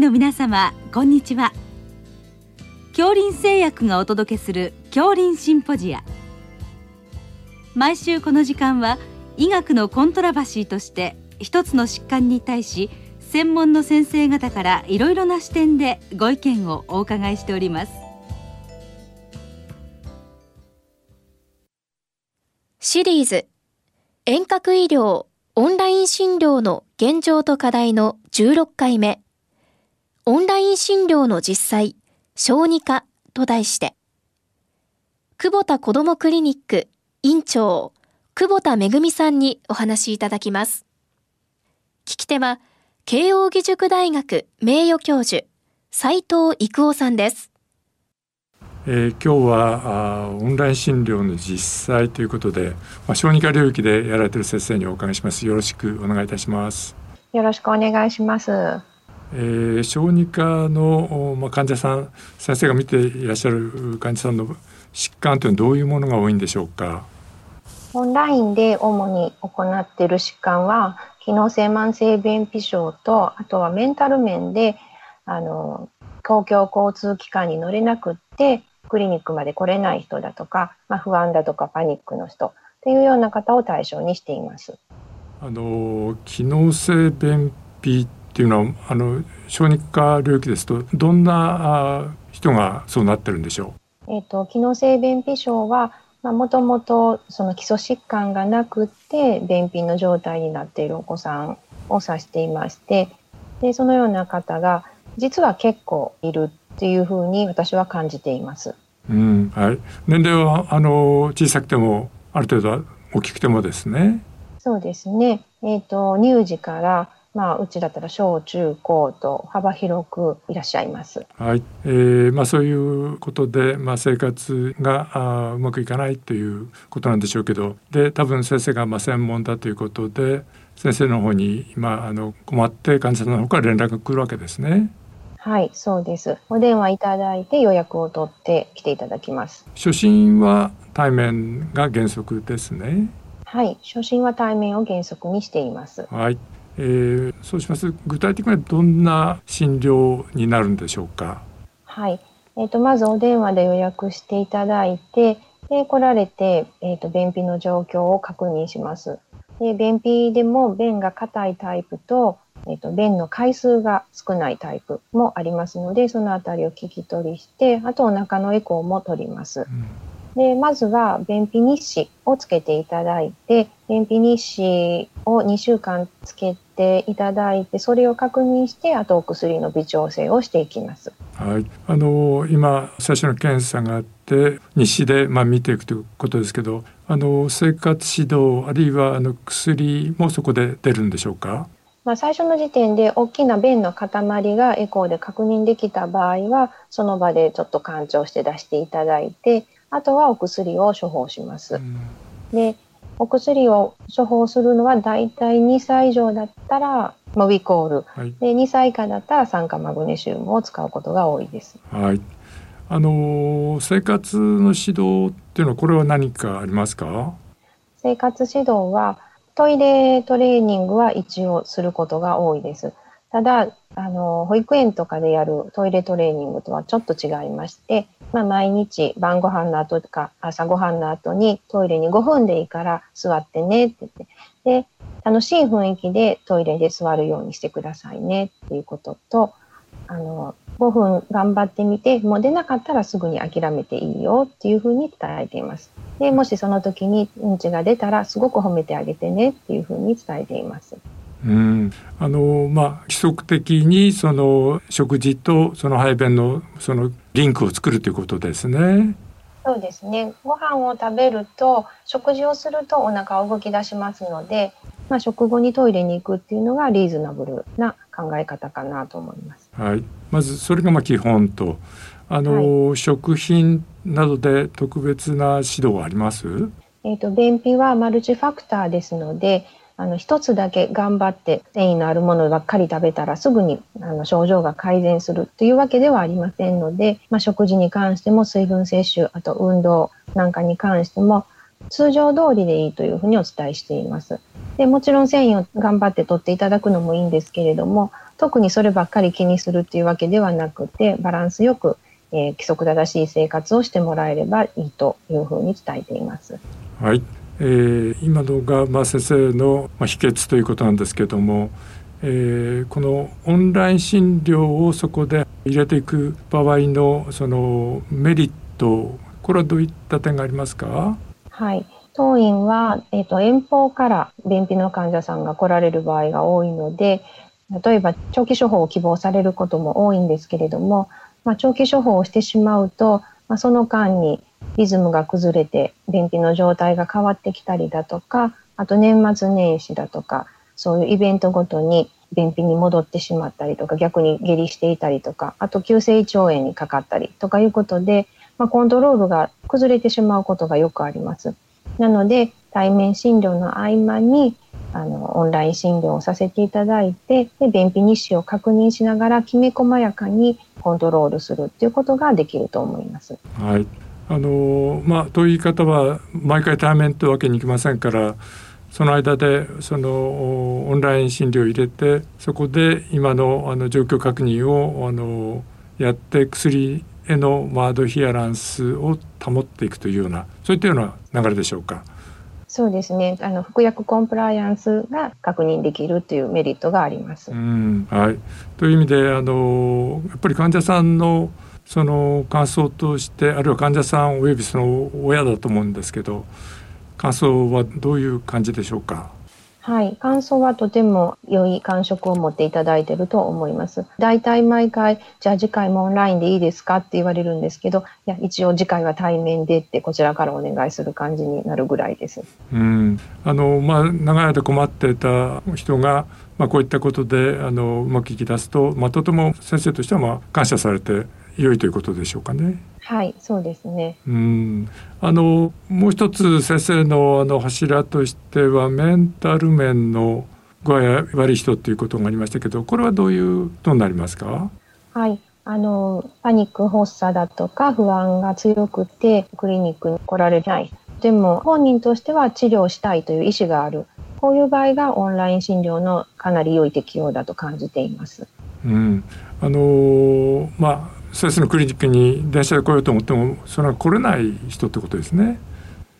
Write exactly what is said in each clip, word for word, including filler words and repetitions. の皆様、こんにちは。杏林製薬がお届けする杏林シンポジア。毎週この時間は、医学のコントラバシーとして一つの疾患に対し、専門の先生方からいろいろな視点でご意見をお伺いしております。シリーズ遠隔医療オンライン診療の現状と課題のじゅうろっかいめ、オンライン診療の実際小児科と題して、久保田こどもクリニック院長久保田恵さんにお話しいただきます。聞き手は慶応義塾大学名誉教授斉藤育夫さんです。えー、今日はオンライン診療の実際ということで、まあ、小児科領域でやられている先生にお伺いします。よろしくお願いいたします。よろしくお願いします。えー、小児科の、まあ、患者さん、先生が見ていらっしゃる患者さんの疾患というのはどういうものが多いんでしょうか。オンラインで主に行っている疾患は機能性慢性便秘症と、あとはメンタル面であの公共交通機関に乗れなくってクリニックまで来れない人だとか、まあ、不安だとかパニックの人というような方を対象にしています。あの機能性便秘っていうのは、あの小児科領域ですとどんな人がそうなってるんでしょう。えーと、機能性便秘症はもともと基礎疾患がなくて便秘の状態になっているお子さんを指していまして、でそのような方が実は結構いるっていうふうに私は感じています。うん、はい、年齢はあの小さくてもある程度大きくてもですね。そうですね、えーと、乳児から、まあ、うちだったら小中高と幅広くいらっしゃいます。はい、えーまあ、そういうことで、まあ、生活があうまくいかないということなんでしょうけど、で多分先生がまあ専門だということで、先生の方に、まあ、あの困って患者さんの方から連絡が来るわけですね。はい、そうです。お電話いただいて予約を取って来ていただきます。初診は対面が原則ですね。はい、初診は対面を原則にしています。はい、えー、そうします。具体的にはどんな診療になるんでしょうか。はい、えーと、まずお電話で予約していただいて、で来られて、えーと、便秘の状況を確認します。で便秘でも便が硬いタイプと、えーと、便の回数が少ないタイプもありますので、そのあたりを聞き取りして、あとお腹のエコーも取ります。うん、でまずは便秘日誌をつけていただいて、便秘日誌をにしゅうかんつけていただいて、それを確認して、あとお薬の微調整をしていきます。はい、あのー、今最初の検査があって日誌で、まあ、見ていくということですけど、あのー、生活指導あるいはあの薬もそこで出るんでしょうか。まあ、最初の時点で大きな便の塊がエコーで確認できた場合は、その場でちょっと観聴して出していただいて、あとはお薬を処方します。うん、でお薬を処方するのはだいたいにさい以上だったらモビコール、はい、でにさい以下だったら酸化マグネシウムを使うことが多いです。はい、あのー、生活の指導っていうのは、これは何かありますか。生活指導はトイレトレーニングは一応することが多いです。ただ、あの保育園とかでやるトイレトレーニングとはちょっと違いまして、まあ、毎日晩ご飯の後とか朝ご飯の後にトイレにごふんでいいから座ってねって言って、で楽しい雰囲気でトイレで座るようにしてくださいねっていうことと、あのごふん頑張ってみて、もう出なかったらすぐに諦めていいよっていうふうに伝えています。でもしその時にうんちが出たらすごく褒めてあげてねっていうふうに伝えています。うん、あのまあ、規則的にその食事とその排便のそのリンクを作るということですね。そうですね、ご飯を食べると食事をするとお腹を動き出しますので、まあ、食後にトイレに行くっていうのがリーズナブルな考え方かなと思います。はい、まずそれがまあ基本と、あの、はい、食品などで特別な指導はあります。えーと、便秘はマルチファクターですので、あの一つだけ頑張って繊維のあるものばっかり食べたらすぐにあの症状が改善するというわけではありませんので、まあ、食事に関しても水分摂取、あと運動なんかに関しても通常通りでいいというふうにお伝えしています。でもちろん繊維を頑張って取っていただくのもいいんですけれども、特にそればっかり気にするというわけではなくて、バランスよく、えー、規則正しい生活をしてもらえればいいというふうに伝えています。はい、えー、今のが、まあ、先生の、まあ、秘訣ということなんですけれども、えー、このオンライン診療をそこで入れていく場合のそのメリット、これはどういった点がありますか？はい、当院は、えーと、遠方から便秘の患者さんが来られる場合が多いので、例えば長期処方を希望されることも多いんですけれども、まあ、長期処方をしてしまうと、まあ、その間にリズムが崩れて便秘の状態が変わってきたりだとか、あと年末年始だとか、そういうイベントごとに便秘に戻ってしまったりとか、逆に下痢していたりとか、あと急性胃腸炎にかかったりとかいうことで、まあ、コントロールが崩れてしまうことがよくあります。なので対面診療の合間にあのオンライン診療をさせていただいて、で便秘日誌を確認しながらきめ細やかにコントロールするということができると思います。はい、あのまあ、という言い方は毎回対面というわけにいきませんから、その間でそのオンライン診療を入れて、そこで今 の, あの状況確認をあのやって、薬へのアドヒアランスを保っていくというような、そういったような流れでしょうか？そうですね、あの服薬コンプライアンスが確認できるというメリットがあります。うん、はい、という意味であのやっぱり患者さん の, その感想として、あるいは患者さんおよびその親だと思うんですけど、感想はどういう感じでしょうか？はい、感想はとても良い感触を持っていただいていると思います。だいたい毎回、じゃあ次回もオンラインでいいですかって言われるんですけど、いや一応次回は対面でってこちらからお願いする感じになるぐらいです。うん、あのまあ、長い間困っていた人が、まあ、こういったことであのうまくいき出すと、まあ、とても先生としては、まあ、感謝されて良いということでしょうかね。はい、そうですね。うん、あのもう一つ先生 の, あの柱としてはメンタル面の具合悪い人ということがありましたけど、これはどういうことになりますか？はい、あのパニック発作だとか不安が強くてクリニックに来られない、でも本人としては治療したいという意思がある、こういう場合がオンライン診療のかなり良い適用だと感じています。うん、あのまあ先生のクリニックに電車で来ようと思っても、それは来れない人ってことですね。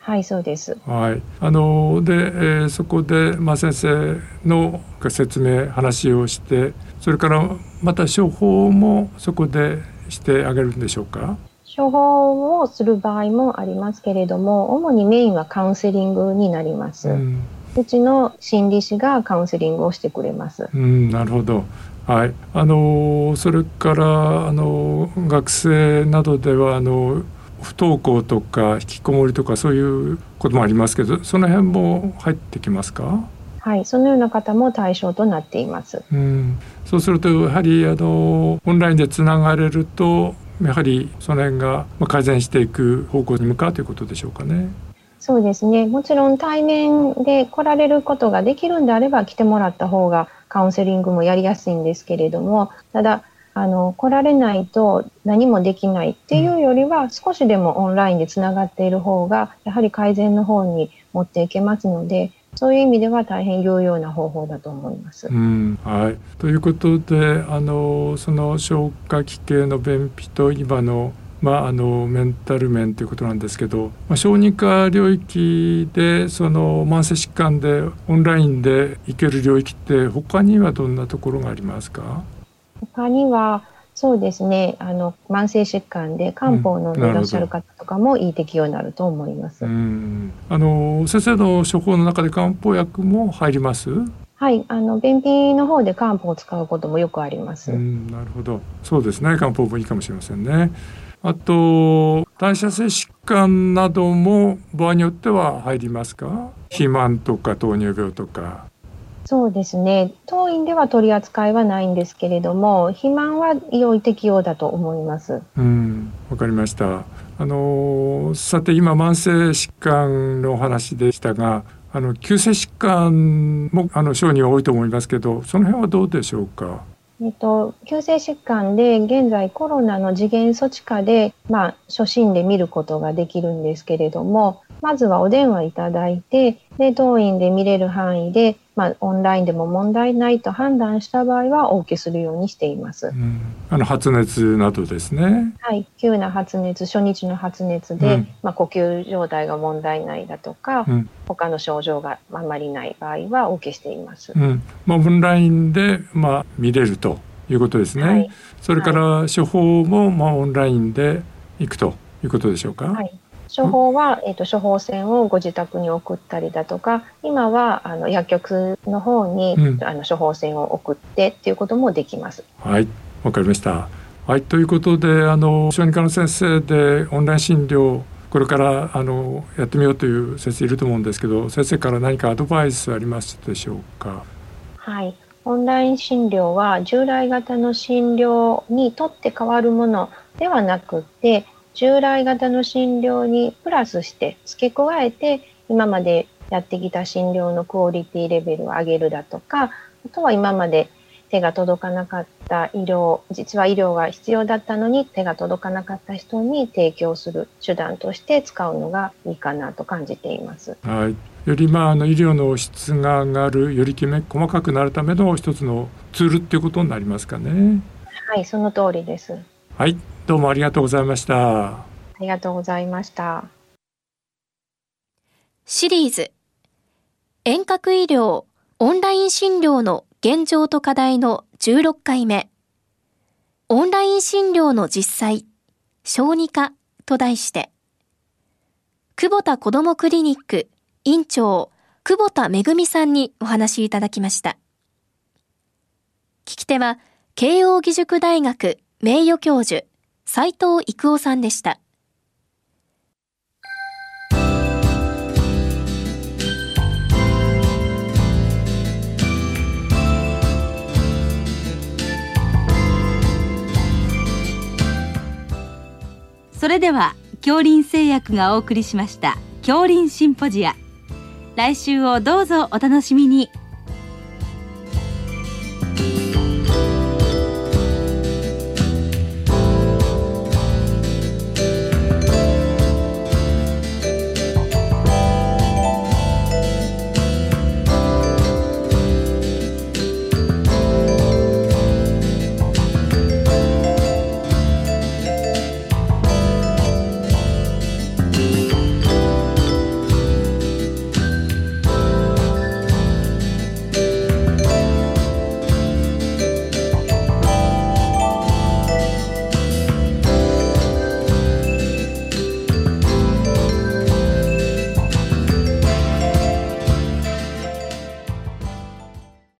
はい、そうです。はい、あので、えー、そこで、まあ、先生の説明話をして、それからまた処方もそこでしてあげるんでしょうか？処方をする場合もありますけれども、主にメインはカウンセリングになります。うん、うちの心理師がカウンセリングをしてくれます。うん、なるほど。はい、あのそれからあの学生などではあの不登校とか引きこもりとかそういうこともありますけど、その辺も入ってきますか？はい、そのような方も対象となっています。うん、そうするとやはりあのオンラインでつながれると、やはりその辺が改善していく方向に向かうということでしょうかね？そうですね、もちろん対面で来られることができるんであれば来てもらった方がカウンセリングもやりやすいんですけれども、ただあの来られないと何もできないっていうよりは、少しでもオンラインでつながっている方がやはり改善の方に持っていけますので、そういう意味では大変有用な方法だと思います。うん、はい、ということであのその消化器系の便秘と今のまあ、あのメンタル面ということなんですけど、まあ、小児科領域でその慢性疾患でオンラインで行ける領域って他にはどんなところがありますか？他にはそうですね、あの慢性疾患で漢方を飲んでいらっしゃる方とかもいい適用になると思います。うん、うん、あの先生の処方の中で漢方薬も入ります？はい、あの便秘の方で漢方を使うこともよくあります。うん、なるほど、そうですね、漢方もいいかもしれませんね。あと代謝性疾患なども場合によっては入りますか？肥満とか糖尿病とか。そうですね、当院では取り扱いはないんですけれども、肥満は良い適用だと思います。うん、わかりました。あのさて今慢性疾患のお話でしたが、あの急性疾患もあの小児は多いと思いますけど、その辺はどうでしょうか？えっと、急性疾患で現在コロナの次元措置下で、まあ、初診で見ることができるんですけれども、まずはお電話いただいて、で当院で見れる範囲で、まあ、オンラインでも問題ないと判断した場合はお受けするようにしています、うん、あの発熱などですね、はい、急な発熱、初日の発熱で、うんまあ、呼吸状態が問題ないだとか、うん、他の症状があまりない場合はお受けしています、うんまあ、オンラインで、まあ、見れるということですね、はい、それから処方も、まあ、オンラインでいくということでしょうか、はい、処方は、えーと、処方箋をご自宅に送ったりだとか、今はあの薬局の方に、うん、あの処方箋を送ってっていうこともできます。はい、わかりました。はい、ということで、あの小児科の先生でオンライン診療、これからあのやってみようという先生いると思うんですけど、先生から何かアドバイスありますでしょうか。はい、オンライン診療は従来型の診療にとって変わるものではなくて、従来型の診療にプラスして付け加えて今までやってきた診療のクオリティレベルを上げるだとか、あとは今まで手が届かなかった医療、実は医療が必要だったのに手が届かなかった人に提供する手段として使うのがいいかなと感じています、はい、より、まあ、あの医療の質が上がる、よりきめ細かくなるための一つのツールっていうことになりますかね。はい、その通りです。はい、どうもありがとうございました。ありがとうございました。シリーズ遠隔医療オンライン診療の現状と課題のじゅうろっかいめ、オンライン診療の実際小児科と題して、久保田こどもクリニック院長久保田恵さんにお話しいただきました。聞き手は慶応義塾大学名誉教授斉藤育夫さんでした。それでは杏林製薬がお送りしました杏林シンポジア、来週をどうぞお楽しみに。